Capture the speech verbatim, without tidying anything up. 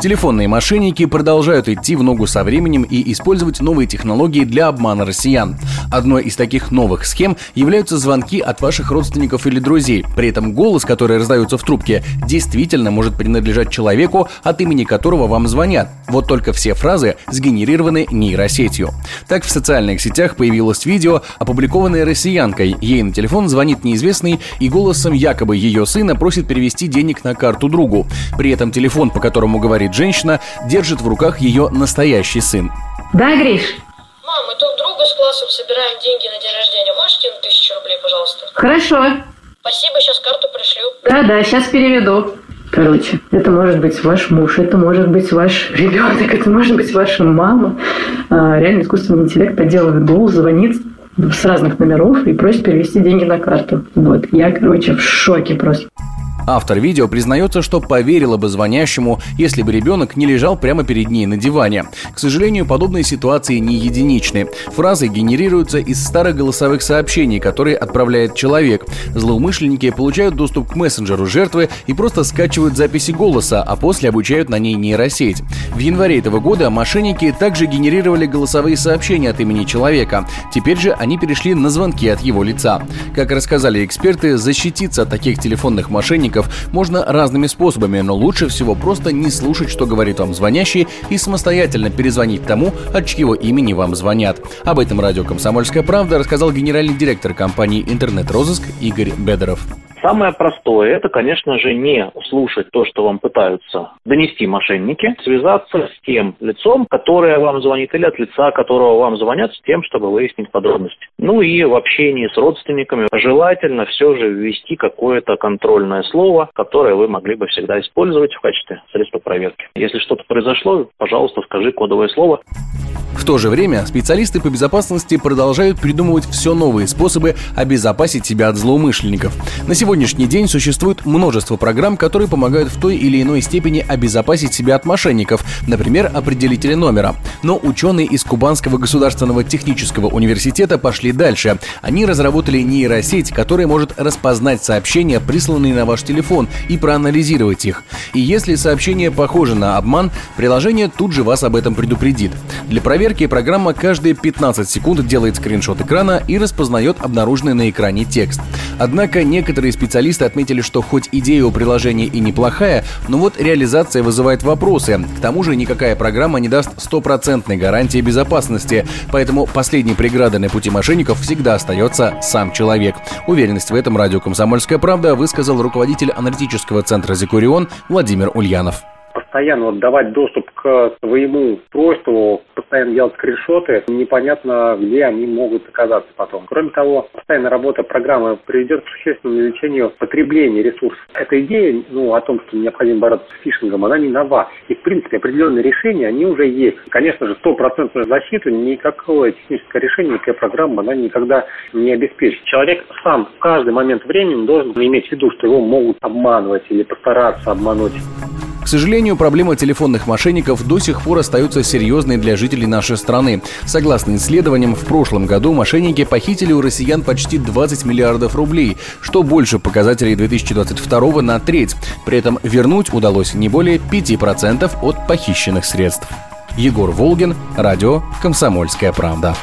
Телефонные мошенники продолжают идти в ногу со временем и использовать новые технологии для обмана россиян. Одной из таких новых схем являются звонки от ваших родственников или друзей. При этом голос, который раздается в трубке, действительно может принадлежать человеку, от имени которого вам звонят. Вот только все фразы сгенерированы нейросетью. Так в социальных сетях появилось видео, опубликованное россиянкой. Ей на телефон звонит неизвестный и голосом якобы ее сына просит перевести денег на карту другу. При этом телефон, по которому говорит женщина, держит в руках ее настоящий сын. Да, Гриш? Мам, мы тут друга с классом собираем деньги на день рождения. Можешь кинуть тысячу рублей, пожалуйста? Хорошо. Спасибо, сейчас карту пришлю. Да, да, сейчас переведу. Короче, это может быть ваш муж, это может быть ваш ребенок, это может быть ваша мама. Реально искусственный интеллект подделывает голос, звонит с разных номеров и просит перевести деньги на карту. Вот, я, короче, в шоке просто. Автор видео признается, что поверила бы звонящему, если бы ребенок не лежал прямо перед ней на диване. К сожалению, подобные ситуации не единичны. Фразы генерируются из старых голосовых сообщений, которые отправляет человек. Злоумышленники получают доступ к мессенджеру жертвы и просто скачивают записи голоса, а после обучают на ней нейросеть. В январе этого года мошенники также генерировали голосовые сообщения от имени человека. Теперь же они перешли на звонки от его лица. Как рассказали эксперты, защититься от таких телефонных мошенников можно разными способами, но лучше всего просто не слушать, что говорит вам звонящий, и самостоятельно перезвонить тому, от чьего имени вам звонят. Об этом радио «Комсомольская правда» рассказал генеральный директор компании «Интернет-розыск» Игорь Бедоров. Самое простое – это, конечно же, не слушать то, что вам пытаются донести мошенники, связаться с тем лицом, которое вам звонит, или от лица, которого вам звонят, с тем, чтобы выяснить подробности. Ну и в общении с родственниками желательно все же ввести какое-то контрольное слово, которое вы могли бы всегда использовать в качестве средства проверки. Если что-то произошло, пожалуйста, скажи кодовое слово. В то же время специалисты по безопасности продолжают придумывать все новые способы обезопасить себя от злоумышленников. На сегодняшний день существует множество программ, которые помогают в той или иной степени обезопасить себя от мошенников, например, определители номера. Но ученые из Кубанского государственного технического университета пошли дальше. Они разработали нейросеть, которая может распознать сообщения, присланные на ваш телефон, и проанализировать их. И если сообщение похоже на обман, приложение тут же вас об этом предупредит. Для проверки программа каждые пятнадцать секунд делает скриншот экрана и распознает обнаруженный на экране текст. Однако некоторые специалисты отметили, что хоть идея у приложения и неплохая, но вот реализация вызывает вопросы. К тому же никакая программа не даст стопроцентной гарантии безопасности, поэтому последней преградой на пути мошенников всегда остается сам человек. Уверенность в этом радио «Комсомольская правда» высказал руководитель аналитического центра «Зикурион» Владимир Ульянов. Постоянно вот давать доступ к своему устройству, постоянно делать скриншоты, непонятно, где они могут оказаться потом. Кроме того, постоянная работа программы приведет к существенному увеличению потребления ресурсов. Эта идея, ну, о том, что необходимо бороться с фишингом, она не нова. И, в принципе, определенные решения, они уже есть. Конечно же, стопроцентную защиту никакое техническое решение, никакая программа, она никогда не обеспечит. Человек сам в каждый момент времени должен иметь в виду, что его могут обманывать или постараться обмануть. К сожалению, проблема телефонных мошенников до сих пор остается серьезной для жителей нашей страны. Согласно исследованиям, в прошлом году мошенники похитили у россиян почти двадцать миллиардов рублей, что больше показателей две тысячи двадцать второго на треть. При этом вернуть удалось не более пяти процентов от похищенных средств. Егор Волгин, радио «Комсомольская правда».